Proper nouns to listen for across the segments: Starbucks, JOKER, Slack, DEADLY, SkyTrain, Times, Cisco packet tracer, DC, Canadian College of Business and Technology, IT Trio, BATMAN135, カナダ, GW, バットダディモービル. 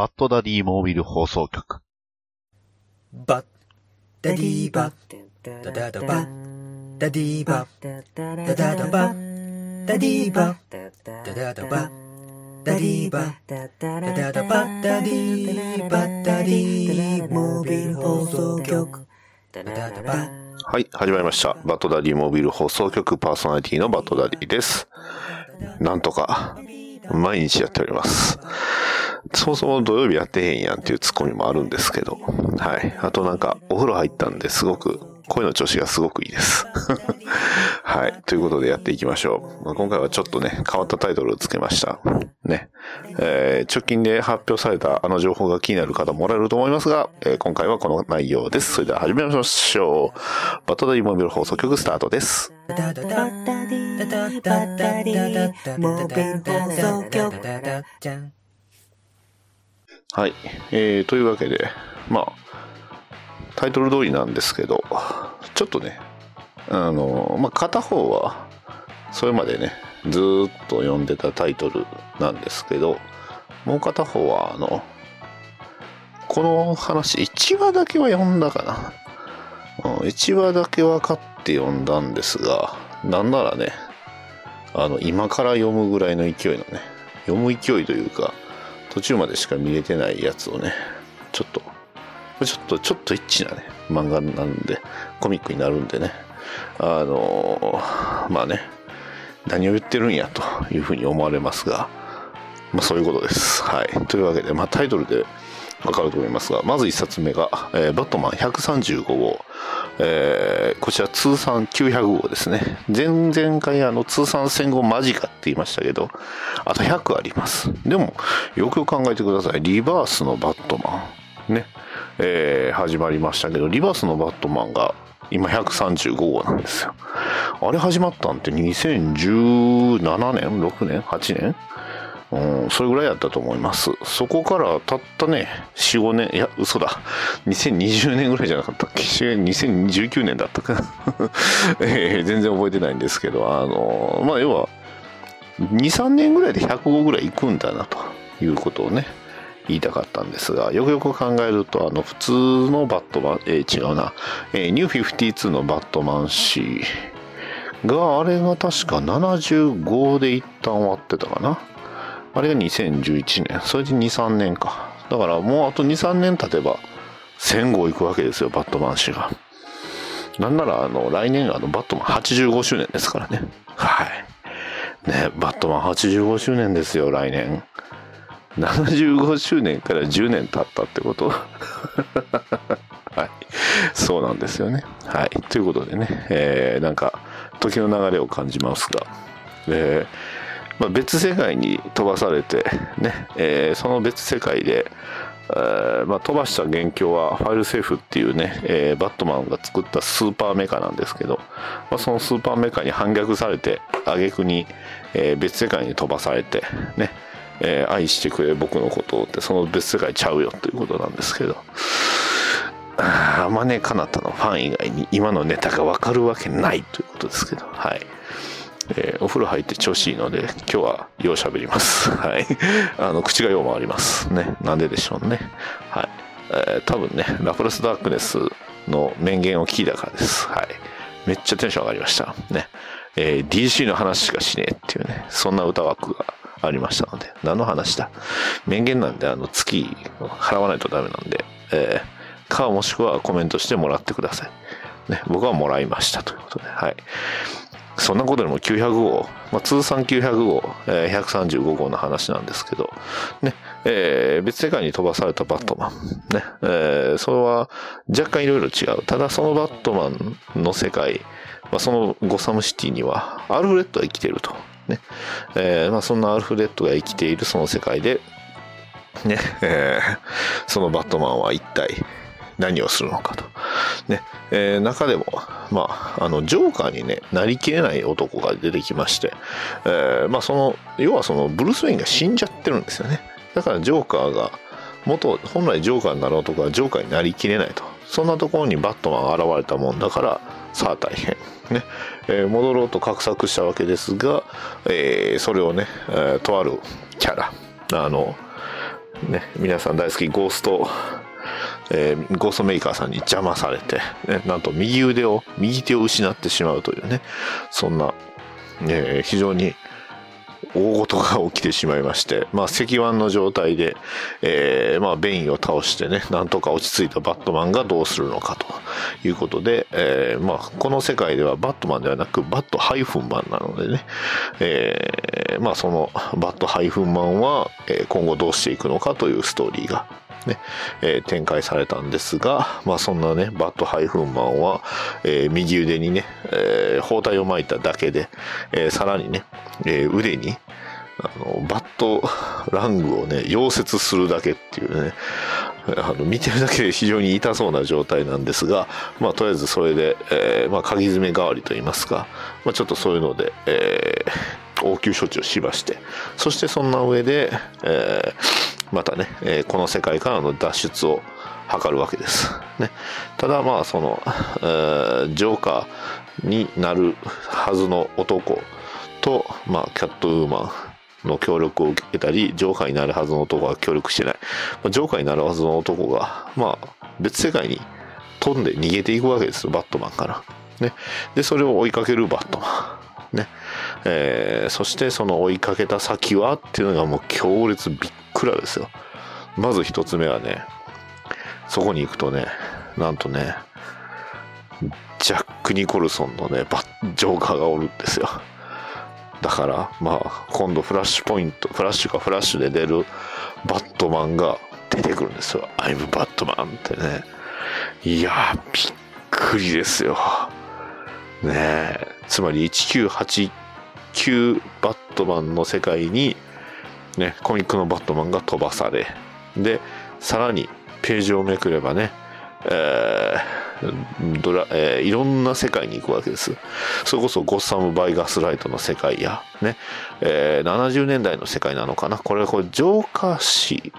バッドダディモービル放送局。バッダディバッダダダバッダディバッダダダバッダディバッダダダバッダディバッダダダバッダディバッダディモービル放送局。はい、始まりました。バッドダディモービル放送局パーソナリティのバッドダディです。なんとか毎日やっております。そもそも土曜日やってへんやんっていうツッコミもあるんですけど、はい。あとなんかお風呂入ったんですごく声の調子がすごくいいです。はい。ということでやっていきましょう。まあ、今回はちょっとね、変わったタイトルをつけました。ね。直近で発表されたあの情報が気になる方もおられると思いますが、今回はこの内容です。それでは始めましょう。バッドダディモービル放送局スタートです。はい、というわけで、まあ、タイトル通りなんですけど、ちょっとね、まあ、片方は、それまでね、ずーっと読んでたタイトルなんですけど、もう片方は、この話、1話だけは読んだかな。1話だけ分かって読んだんですが、なんならね、今から読むぐらいの勢いのね、読む勢いというか、途中までしか見れてないやつをね、ちょっとエッチなね、漫画なんで、コミックになるんでね、まあね、何を言ってるんやというふうに思われますが、まあそういうことです。はい。というわけで、まあタイトルでわかると思いますが、まず一冊目が、バットマン135号。こちら通算900号ですね。前々回通算1000号間近って言いましたけど、あと100あります。でも、よく考えてください。リバースのバットマン。ね。始まりましたけど、リバースのバットマンが今135号なんですよ。あれ始まったんって2017年 ?6 年 ?8 年うん、それぐらいだったと思います。そこからたったね、4、5年、いや、嘘だ。2020年ぐらいじゃなかったっけ ?2019 年だったか、全然覚えてないんですけど、まあ、要は、2、3年ぐらいで105ぐらいいくんだな、ということをね、言いたかったんですが、よくよく考えると、普通のバットマン、違うな、ニュー52のバットマン誌が、あれが確か75で一旦終わってたかな。あれが2011年。それで2、3年か。だからもうあと2、3年経てば、1000号いくわけですよ、バットマン氏が。なんなら、来年バットマン85周年ですからね。はい。ね、バットマン85周年ですよ、来年。75周年から10年経ったってことはい。そうなんですよね。はい。ということでね、なんか、時の流れを感じますが、まあ、別世界に飛ばされて、ねその別世界で、まあ、飛ばした元凶はファイルセーフっていうね、バットマンが作ったスーパーメカなんですけど、まあ、そのスーパーメカに反逆されて挙句に、別世界に飛ばされて、ね愛してくれ僕のことをってその別世界ちゃうよということなんですけど天音かなたのファン以外に今のネタが分かるわけないということですけどはい。お風呂入って調子いいので今日はよう喋ります。はい、口がよう回りますね。なんででしょうね。はい、多分ねラプラスダークネスの名言を聞いたからです。はい、めっちゃテンション上がりましたね。DC の話しかしねえっていうねそんな歌枠がありましたので何の話だ。名言なんで月払わないとダメなんで、かもしくはコメントしてもらってください。ね僕はもらいましたということではい。そんなことでも900号、まあ、通算900号、135号の話なんですけど、ね別世界に飛ばされたバットマン、ねそれは若干いろいろ違う。ただそのバットマンの世界、まあ、そのゴサムシティにはアルフレッドが生きていると、ねまあ、そんなアルフレッドが生きているその世界で、ねそのバットマンは一体何をするのかと。ね中でも、まあ、ジョーカーにね、なりきれない男が出てきまして、まあ、要はブルース・ウェインが死んじゃってるんですよね。だからジョーカーが、本来ジョーカーになる男がジョーカーになりきれないと。そんなところにバットマンが現れたもんだから、さあ大変。ね戻ろうと画策したわけですが、それをね、とあるキャラ、ね、皆さん大好きゴーストメーカーさんに邪魔されて、ね、なんと右手を失ってしまうというね、そんな、非常に大事が起きてしまいまして、まあ、石腕の状態で、ベインを倒してね、なんとか落ち着いたバットマンがどうするのかということで、この世界ではバットマンではなくバットハイフンマンなのでね、そのバットハイフンマンは今後どうしていくのかというストーリーがね、展開されたんですが、そんなねバットハイフンマンは、右腕にね、包帯を巻いただけで、さらにね、腕にバットラングをね溶接するだけっていうね、見てるだけで非常に痛そうな状態なんですが、とりあえずそれで、鍵爪代わりといいますか、ちょっとそういうので、応急処置をしまして、そしてそんな上で、またね、この世界からの脱出を図るわけです、ね、ただその、ジョーカーになるはずの男と、キャットウーマンの協力を受けたり、ジョーカーになるはずの男は協力してない、ジョーカーになるはずの男が、別世界に飛んで逃げていくわけですよ、バットマンから、ね、でそれを追いかけるバットマンね、そしてその追いかけた先はっていうのがもう強烈びっくらですよ。まず一つ目はね、そこに行くとね、なんとねジャック・ニコルソンのねジョーカーがおるんですよ。だから今度フラッシュで出るバットマンが出てくるんですよ。アイム・バットマンってね、いやーびっくりですよねえ。つまり1989バットマンの世界に、ね、コミックのバットマンが飛ばされ、でさらにページをめくればね、いろんな世界に行くわけです。それこそゴッサムバイガスライトの世界や、ね、70年代の世界なのかな、これジョーカー誌、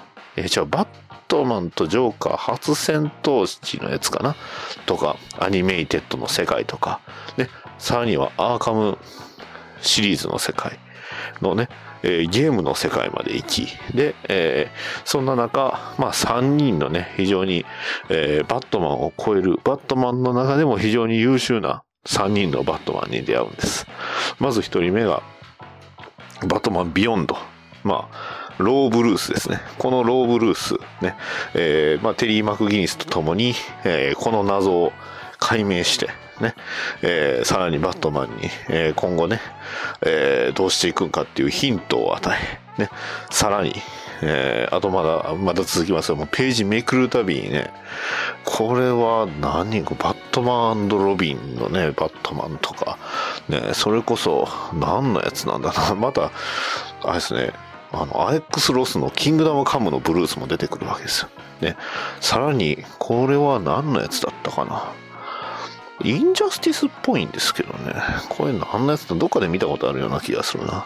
バットマンとジョーカー初戦闘士のやつかなとか、アニメイテッドの世界とかね、さらにはアーカムシリーズの世界のね、ゲームの世界まで行き、で、そんな中、3人のね、非常に、バットマンを超える、バットマンの中でも非常に優秀な3人のバットマンに出会うんです。まず1人目が、バットマンビヨンド。ロー・ブルースですね。このロー・ブルースね、テリー・マクギニスと共に、この謎を解明してね、さらにバットマンに、今後ね、どうしていくんかっていうヒントを与え、ね、さらに、あとまだ続きますよ。もうページめくるたびにね、これはバットマン&ロビンのねバットマンとかね、それこそ何のやつなんだな、またあれですね、アレックス・ロスのキングダムカムのブルースも出てくるわけですよね。さらにこれは何のやつだったかな、インジャスティスっぽいんですけどね、こういうのあんなやつどっかで見たことあるような気がするな。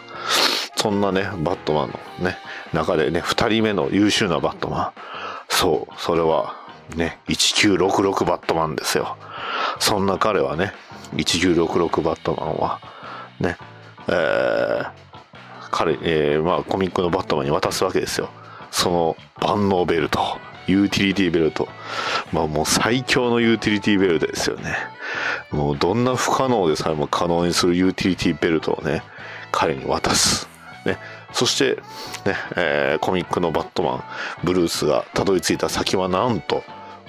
そんなねバットマンのね中でね、2人目の優秀なバットマン、そうそれはね1966バットマンですよ。そんな彼はね、1966バットマンはね、コミックのバットマンに渡すわけですよ、その万能ベルト、ユーティリティベルト、もう最強のユーティリティベルトですよね。もうどんな不可能でさえも可能にするユーティリティベルトをね彼に渡す、ね、そして、ね、コミックのバットマンブルースがたどり着いた先は、なんと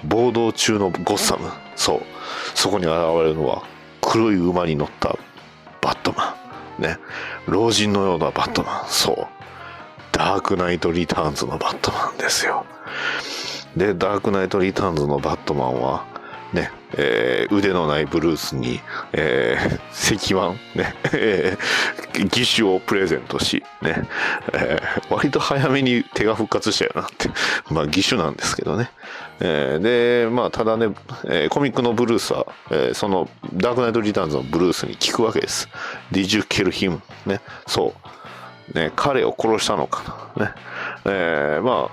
暴動中のゴッサム。そう、そこに現れるのは黒い馬に乗ったバットマン、ね、老人のようなバットマン、そうダークナイトリターンズのバットマンですよ。でダークナイトリターンズのバットマンはね、腕のないブルースに、石腕ね、義手をプレゼントしね、割と早めに手が復活したよなって義手なんですけどね、でただね、コミックのブルースは、そのダークナイトリターンズのブルースに聞くわけです。 Did you kill him? ね、そうね、彼を殺したのかなね。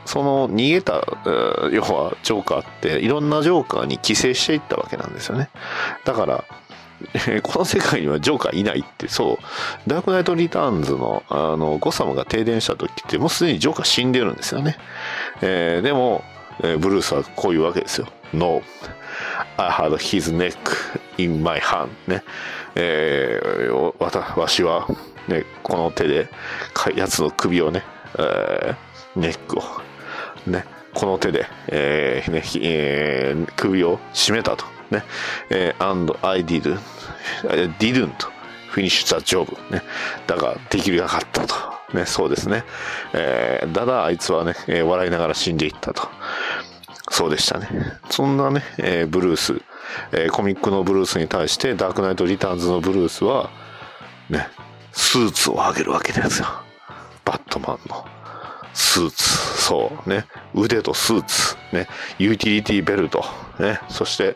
その逃げた、要はジョーカーっていろんなジョーカーに寄生していったわけなんですよね。だからこの世界にはジョーカーいないって、そうダークナイトリターンズ のゴサムが停電した時ってもうすでにジョーカー死んでるんですよね。でもブルースはこういうわけですよ。 No, I had his neck in my hand ね、わしは、ね、この手でやつの首をね、ネックをねこの手で、首を絞めたとね、and I didn't finish the job ね、だができなかったとね、そうですね、ただあいつはね、笑いながら死んでいったと。そうでしたね。そんなね、ブルース、コミックのブルースに対してダークナイトリターンズのブルースはね、スーツを上げるわけですよ。バットマンのスーツ、そうね、腕とスーツね、ユーティリティベルトね、そして、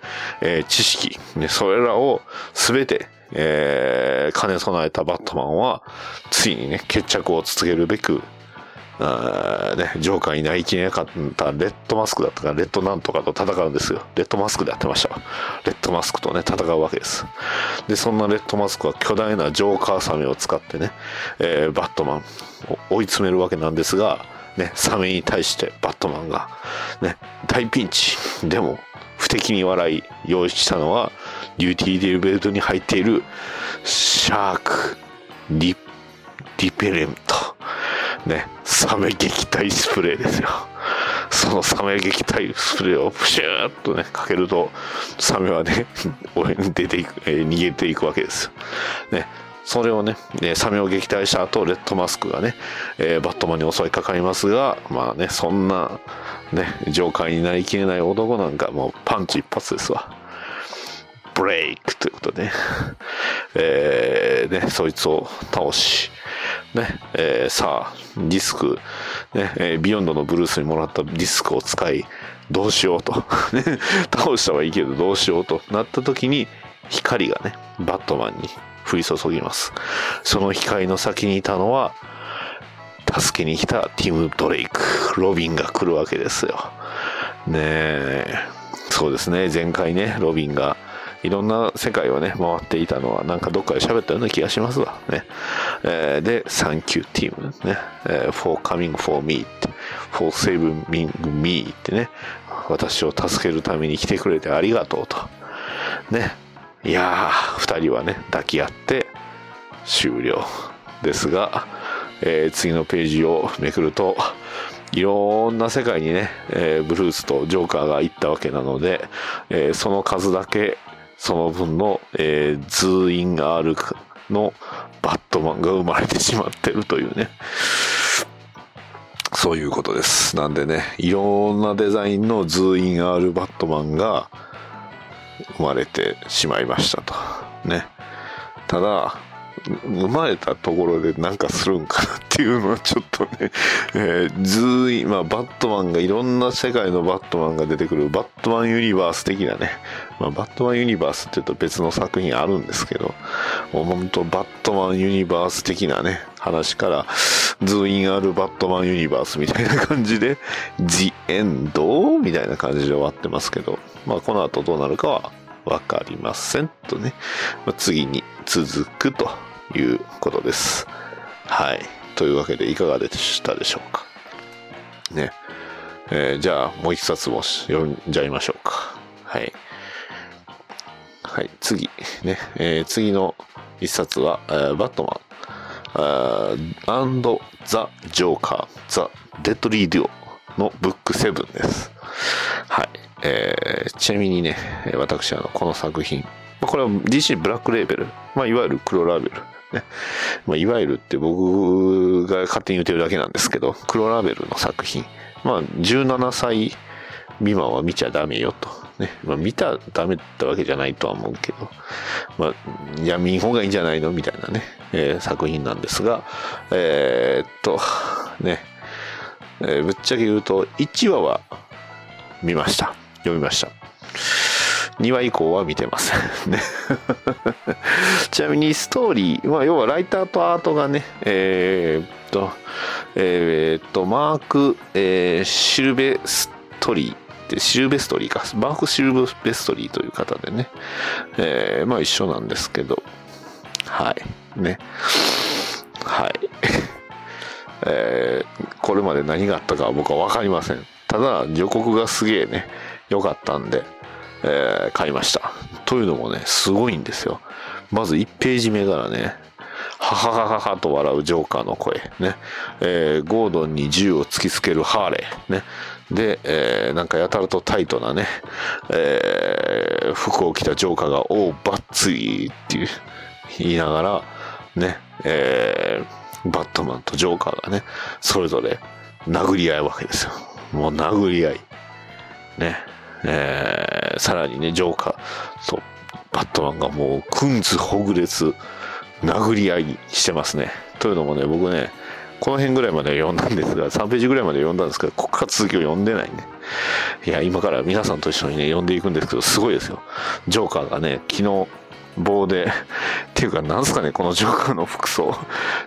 知識ね、それらをすべて兼ね備えたバットマンはついにね決着をつけるべく、ね、ジョーカーにないきれなかったレッドマスクだったからレッドなんとかと戦うんですよ。レッドマスクでやってました。レッドマスクとね戦うわけです。でそんなレッドマスクは巨大なジョーカーサメを使ってね、バットマンを追い詰めるわけなんですが、ね、サメに対してバットマンが、ね、大ピンチでも不敵に笑い、用意したのはユーティリティベルトに入っているシャークリペレントね、サメ撃退スプレーですよ。そのサメ撃退スプレーをプシューッとねかけるとサメはね出ていく、逃げていくわけですよね。それをね、サメを撃退した後レッドマスクがね、バットマンに襲いかかりますが、まあね、そんなねジョーカーになりきれない男なんかもうパンチ一発ですわ。ブレイクということで、ね、そいつを倒し、ね、さあディスク、ね、ビヨンドのブルースにもらったディスクを使いどうしようと倒したはいいけどどうしようとなった時に光がねバットマンに降り注ぎます。その光の先にいたのは助けに来たティム・ドレイク、ロビンが来るわけですよね。そうですね、前回ねロビンがいろんな世界をね回っていたのはなんかどっかで喋ったような気がしますわね。でサンキューティームね、for coming for me って for saving me ってね、私を助けるために来てくれてありがとうとね。いやー2人はね抱き合って終了ですが、次のページをめくるといろんな世界にね、ブルースとジョーカーが行ったわけなので、その数だけその分の、ズイン・アールのバットマンが生まれてしまってるというね、そういうことです。なんでね、いろんなデザインのズイン・アールバットマンが生まれてしまいましたとね。ただ生まれたところでなんかするんかなっていうのはちょっとね、ずい、まあバットマンがいろんな世界のバットマンが出てくるバットマンユニバース的なね、まあバットマンユニバースって言うと別の作品あるんですけど、もう本当バットマンユニバース的なね話からズインあるバットマンユニバースみたいな感じで The End みたいな感じで終わってますけど、まあこの後どうなるかはわかりませんとね、まあ、次に続くということです。はい、というわけでいかがでしたでしょうかね。じゃあもう一冊も読んじゃいましょうか。はいはい、次ね、次の一冊はバットマン&ザ・ジョーカーザ・デッドリー・デュオのブック7です。はい、ちなみにね私この作品、これは DC ブラックレーベル、まあ、いわゆる黒ラベル、ね、まあ、いわゆるって僕が勝手に言ってるだけなんですけど、黒ラベルの作品、まあ、17歳未満は見ちゃダメよと、ね、まあ、見たらダメってわけじゃないとは思うけど、まあ、いや見ん方がいいんじゃないのみたいなね、作品なんですが、ね、ぶっちゃけ言うと1話は見ました、読みました。2話以降は見てませんねちなみにストーリー、まあ、要はライターとアートがね、マーク、シルベストリってシルベストリーか、マーク・シルベストリーという方でね、まあ一緒なんですけど、はいね、はいこれまで何があったかは僕は分かりません。ただ予告がすげえね良かったんで、買いました。というのもね、すごいんですよ。まず1ページ目からね、はははははと笑うジョーカーの声ね、ゴードンに銃を突きつけるハーレーね、で、なんかやたらとタイトなね、服を着たジョーカーがおーバッツイっていう言いながらね、バットマンとジョーカーがねそれぞれ殴り合うわけですよ。もう殴り合いね、さらにねジョーカーとバットマンがもうくんずほぐれつ殴り合いしてますね。というのもね、僕ねこの辺ぐらいまで読んだんですが、3ページぐらいまで読んだんですけど、ここから続きを読んでないね。いや、今から皆さんと一緒にね読んでいくんですけど、すごいですよ。ジョーカーがね昨日棒でっていうか、なんすかねこのジョーカーの服装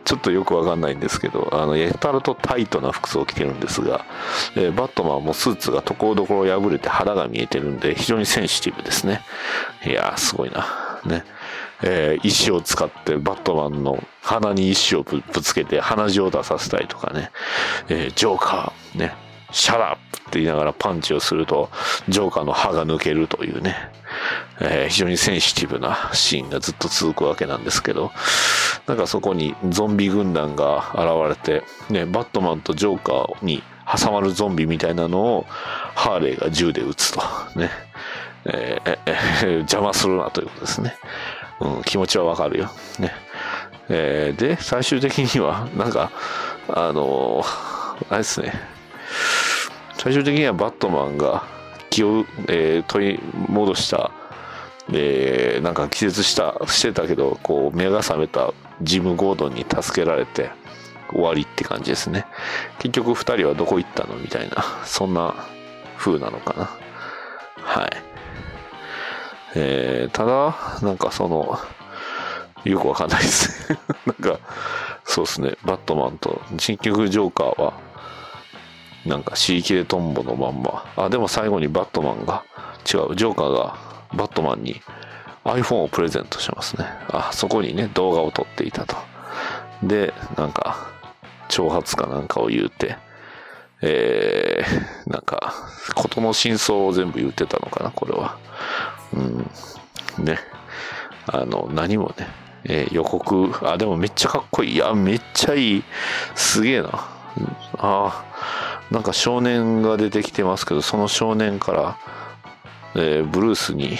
ちょっとよくわかんないんですけど、やたらとタイトな服装を着てるんですが、バットマンもスーツがところどころ破れて肌が見えてるんで非常にセンシティブですね。いやーすごいなね、石を使ってバットマンの鼻に石をぶつけて鼻血を出させたりとかね、ジョーカーねシャラッって言いながらパンチをするとジョーカーの歯が抜けるというね、非常にセンシティブなシーンがずっと続くわけなんですけど、なんかそこにゾンビ軍団が現れて、ね、バットマンとジョーカーに挟まるゾンビみたいなのをハーレーが銃で撃つとね、邪魔するなということですね。うん、気持ちはわかるよ、ねで最終的にはなんかあれですね、最終的にはバットマンが気を、取り戻した、なんか気絶してたけどこう目が覚めたジム・ゴードンに助けられて終わりって感じですね。結局2人はどこ行ったのみたいな、そんな風なのかな。はい、ただなんかそのよくわかんないですねなんかそうですね、バットマンと新曲ジョーカーはなんか尻切れトンボのまんま。あ、でも最後にバットマンがジョーカーがバットマンに iPhone をプレゼントしますね。あ、そこにね動画を撮っていたと。でなんか挑発かなんかを言うて、なんか事の真相を全部言ってたのかなこれは。うんね、何もね、予告、あ、でもめっちゃかっこいい、いやめっちゃいい、すげえな。あ、なんか少年が出てきてますけど、その少年から、ブルースに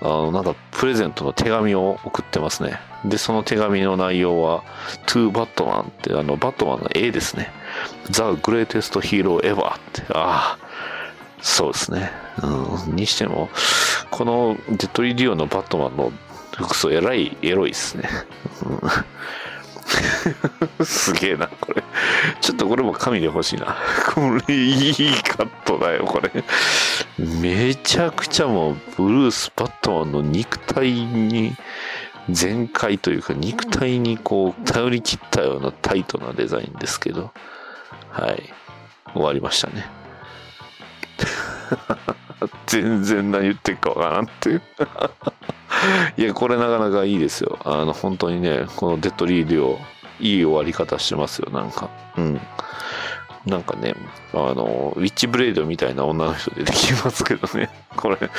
なんかプレゼントの手紙を送ってますね。でその手紙の内容は To Batman ってバットマンの絵ですね。 The Greatest Hero Ever って、ああそうですね、うん、にしてもこのデトリディオのバットマンの服装えらいエロいですね、うんすげえなこれ。ちょっとこれも神で欲しいなこれいいカットだよこれめちゃくちゃもうブルースバットマンの肉体に全開というか、肉体にこう頼り切ったようなタイトなデザインですけど、はい終わりましたね全然何言ってるかわからんっていういやこれなかなかいいですよ。本当にねこのデッドリーディオいい終わり方してますよ。なんかなんかねウィッチブレイドみたいな女の人出てきますけどね、これウィ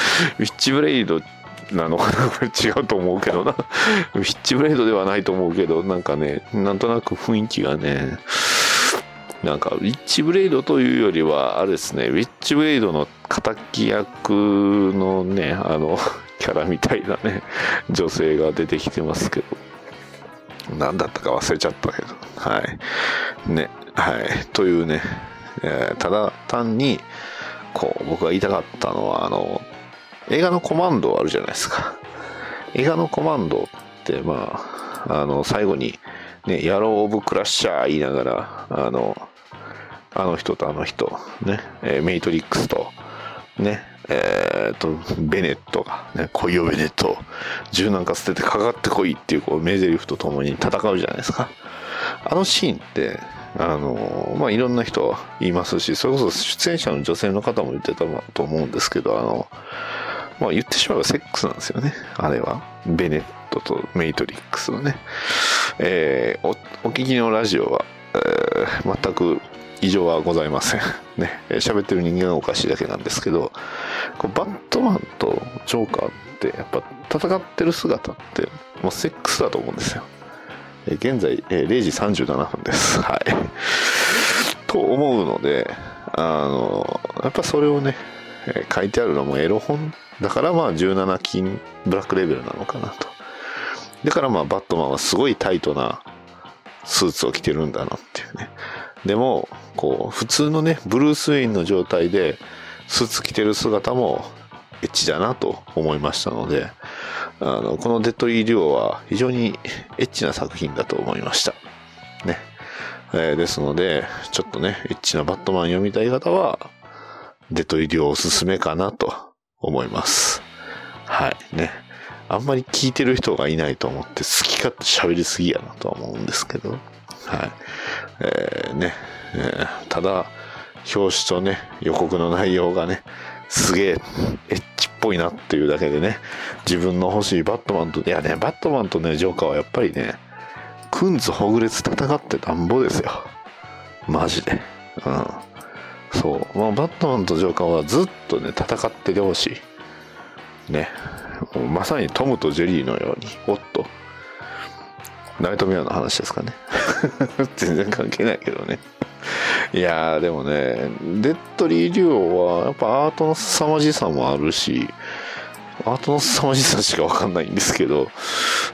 ッチブレイドなのかなこれ違うと思うけどなウィッチブレイドではないと思うけど、なんかねなんとなく雰囲気がね、なんかウィッチブレイドというよりはあれですね、ウィッチブレイドの敵役のねキャラみたいなね女性が出てきてますけど、何だったか忘れちゃったけど、はいね、はいというね、ただ単にこう僕が言いたかったのは映画のコマンドあるじゃないですか。映画のコマンドってまあ最後にね、ヤロー・オブ・クラッシャー言いながらあの人とあの人ね、メイトリックスとね、ベネットがね、来いよベネット、銃なんか捨ててかかってこいっていうこう名台詞とともに戦うじゃないですか。あのシーンっていろんな人いますし、それこそ出演者の女性の方も言ってたと思うんですけど、言ってしまえばセックスなんですよね、あれは。ベネットとメイトリックスのね、お聞きのラジオは、全く異常はございませんね。喋ってる人間がおかしいだけなんですけど、バットマンとジョーカーってやっぱ戦ってる姿ってもうセックスだと思うんですよ。現在0時37分です。はい。と思うので、やっぱそれをね、書いてあるのもエロ本だから、17禁ブラックレベルなのかなと。だからバットマンはすごいタイトなスーツを着てるんだなっていうね。でも普通のねブルース・ウェインの状態でスーツ着てる姿もエッチだなと思いましたので、このデッドリー・リョウは非常にエッチな作品だと思いましたね。ですのでちょっとねエッチなバットマン読みたい方はデッドリー・リョウおすすめかなと思います。はいね、あんまり聞いてる人がいないと思って好き勝手喋りすぎやなとは思うんですけど、はい。ただ表紙とね予告の内容がねすげえエッチっぽいなっていうだけでね、自分の欲しいバットマンと、いやね、バットマンとねジョーカーはやっぱりねくんずほぐれつ戦ってなんぼですよ、マジで。うん、そう、バットマンとジョーカーはずっとね戦っててほしいね。まさにトムとジェリーのように。おっと、ナイトメアの話ですかね全然関係ないけどねいやーでもねデッドリー・リュウはやっぱアートの凄まじさもあるし、アートの凄まじさしか分かんないんですけど、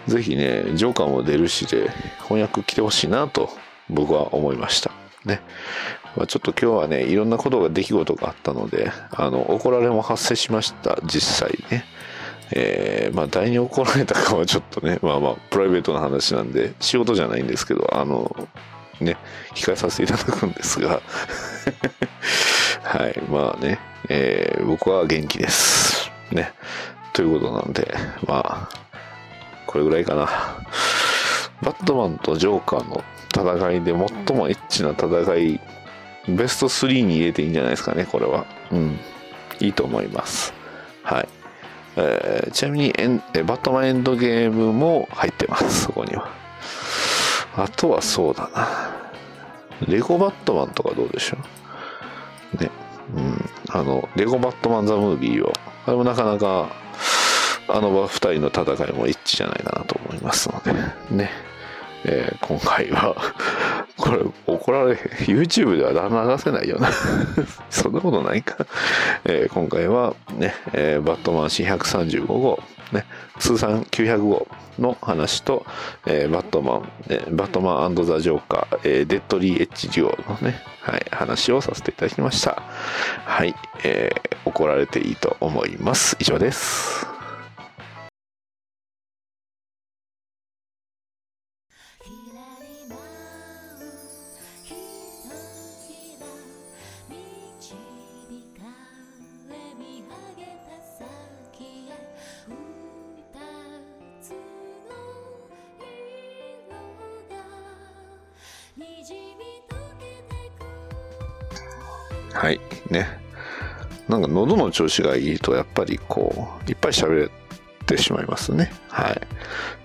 ぜひねジョーカーも出るしで翻訳来てほしいなと僕は思いましたね。ちょっと今日はねいろんなことが出来事があったので怒られも発生しました、実際ね。誰に怒られたかはちょっとね、プライベートな話なんで仕事じゃないんですけど、控えさせていただくんですがはい、僕は元気ですねということなんで、これぐらいかな。バットマンとジョーカーの戦いで最もエッチな戦い、ベスト3に入れていいんじゃないですかね、これは。うん、いいと思います。はい。ちなみにバットマンエンドゲームも入ってます、そこには。あとはそうだな、レゴバットマンとかどうでしょうね。レゴバットマンザムービーを、あれもなかなか2人の戦いも一致じゃないかなと思いますのでね。今回はこれ怒られ YouTube では流せないよなそんなことないか、今回はね、バットマン新135号、ね、通算900号の話と、バットマン&ザ・ジョーカー、デッドリー・エッジ・デュオのね、はい、話をさせていただきました。はい、怒られていいと思います。以上です。はいね、なんか喉の調子がいいとやっぱりいっぱい喋れてしまいますね。はい。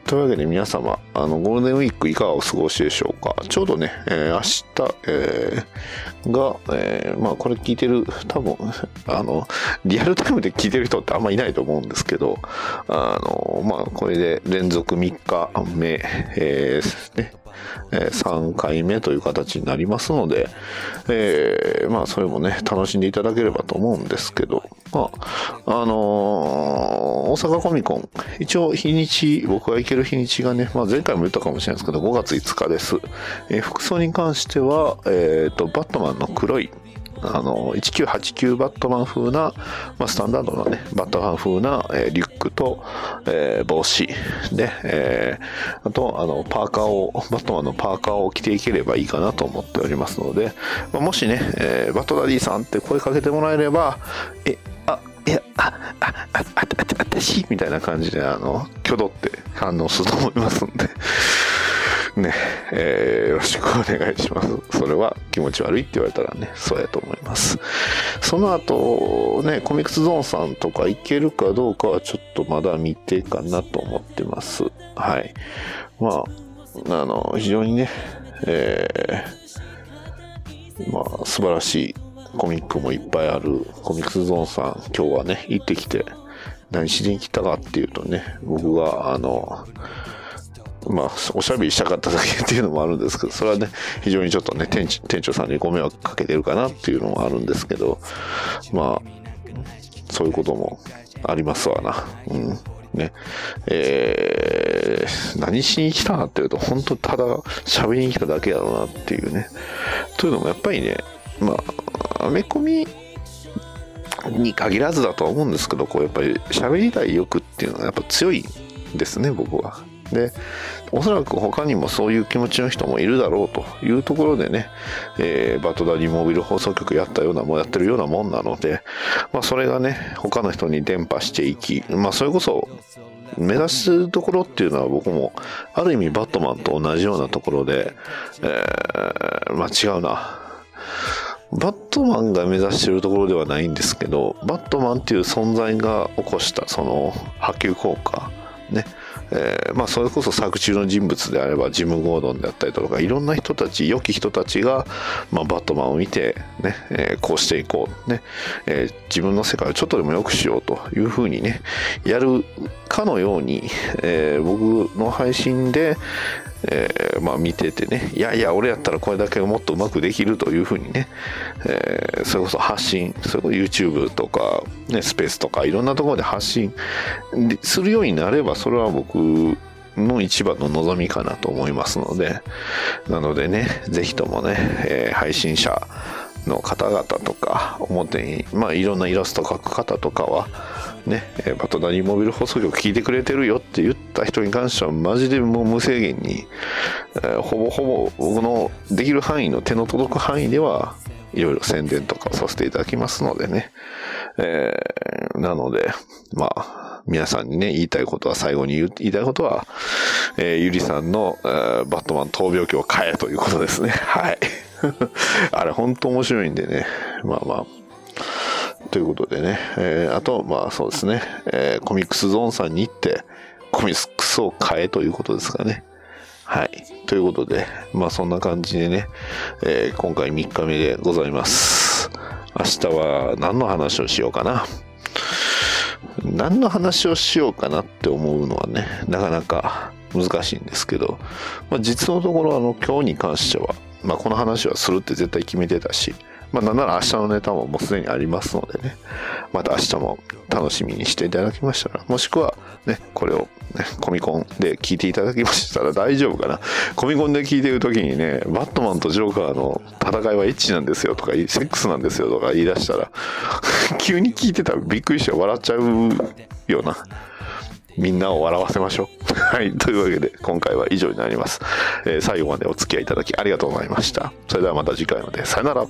というわけで皆様、ゴールデンウィークいかがお過ごしでしょうか。ちょうどね、明日、が、これ聞いてる多分リアルタイムで聞いてる人ってあんまいないと思うんですけど、これで連続3日目、ね、3回目という形になりますので、それもね楽しんでいただければと思うんですけど、大阪コミコン、一応日にち、僕が行ける日にちがね、前回も言ったかもしれないですけど5月5日です。服装に関しては、バットマンの黒い1989バットマン風な、スタンダードなねバットマン風な、リュックと、帽子で、あとパーカーを、バットマンのパーカーを着ていければいいかなと思っておりますので、もしね、バットダディさんって声かけてもらえれば、あたしみたいな感じで挙動って反応すると思いますんでね、よろしくお願いします。それは気持ち悪いって言われたらね、そうやと思います。その後ね、コミックスゾーンさんとか行けるかどうかはちょっとまだ未定かなと思ってます。はい、まあ非常にね、まあ素晴らしいコミックもいっぱいあるコミックスゾーンさん、今日はね行ってきて何しに来たかっていうとね、僕がまあおしゃべりしたかっただけっていうのもあるんですけど、それはね非常にちょっとね店長さんにご迷惑かけてるかなっていうのもあるんですけど、まあそういうこともありますわな。うんね、何しに来たなっていうと、本当ただ喋りに来ただけやろうなっていうね。というのもやっぱりね、まあアメコミに限らずだとは思うんですけど、こうやっぱり喋りたい欲っていうのはやっぱ強いですね、僕は。で、おそらく他にもそういう気持ちの人もいるだろうというところでね、バトダリモビル放送局やってるようなもんなので、まあそれがね、他の人に伝播していき、まあそれこそ目指すところっていうのは僕もある意味バットマンと同じようなところで、まあ違うな。バットマンが目指しているところではないんですけど、バットマンっていう存在が起こしたその波及効果ね、まあそれこそ作中の人物であればジム・ゴードンであったりとか、いろんな人たち、良き人たちが、まあ、バットマンを見て、ね、こうしていこう、ね、自分の世界をちょっとでも良くしようというふうにね、やるかのように、僕の配信で、まあ見ててね、いやいや俺やったらこれだけもっとうまくできるというふうにね、それこそ発信、それこそ YouTube とか、ね、スペースとかいろんなところで発信するようになれば、それは僕の一番の望みかなと思いますので、なのでね、ぜひともね、配信者の方々とか、表にまあいろんなイラスト描く方とかはね、バトダリーモビル放送局聞いてくれてるよって言った人に関してはマジでもう無制限に、ほぼ僕のできる範囲の手の届く範囲ではいろいろ宣伝とかさせていただきますのでね、なのでまあ皆さんにね、言いたいことは、最後に言いたいことは、ゆりさんの、バットマン闘病記を買えということですね。はいあれ本当面白いんでね、まあまあということでね、あとまあそうですね、コミックスゾーンさんに行ってコミックスを買えということですかね。はい、ということで、まあそんな感じでね、今回3日目でございます。明日は何の話をしようかな、何の話をしようかなって思うのはね、なかなか難しいんですけど、まあ、実のところ今日に関しては、まあ、この話はするって絶対決めてたし、まあ、なんなら明日のネタももうすでにありますのでね、また明日も楽しみにしていただきましたら、もしくはね、これを、ね、コミコンで聞いていただきましたら大丈夫かな。コミコンで聞いてるときにね、バットマンとジョーカーの戦いはエッチなんですよとか、セックスなんですよとか言い出したら急に聞いてたらびっくりして笑っちゃうような。みんなを笑わせましょう。はい。というわけで、今回は以上になります。最後までお付き合いいただきありがとうございました。それではまた次回まで。さよなら。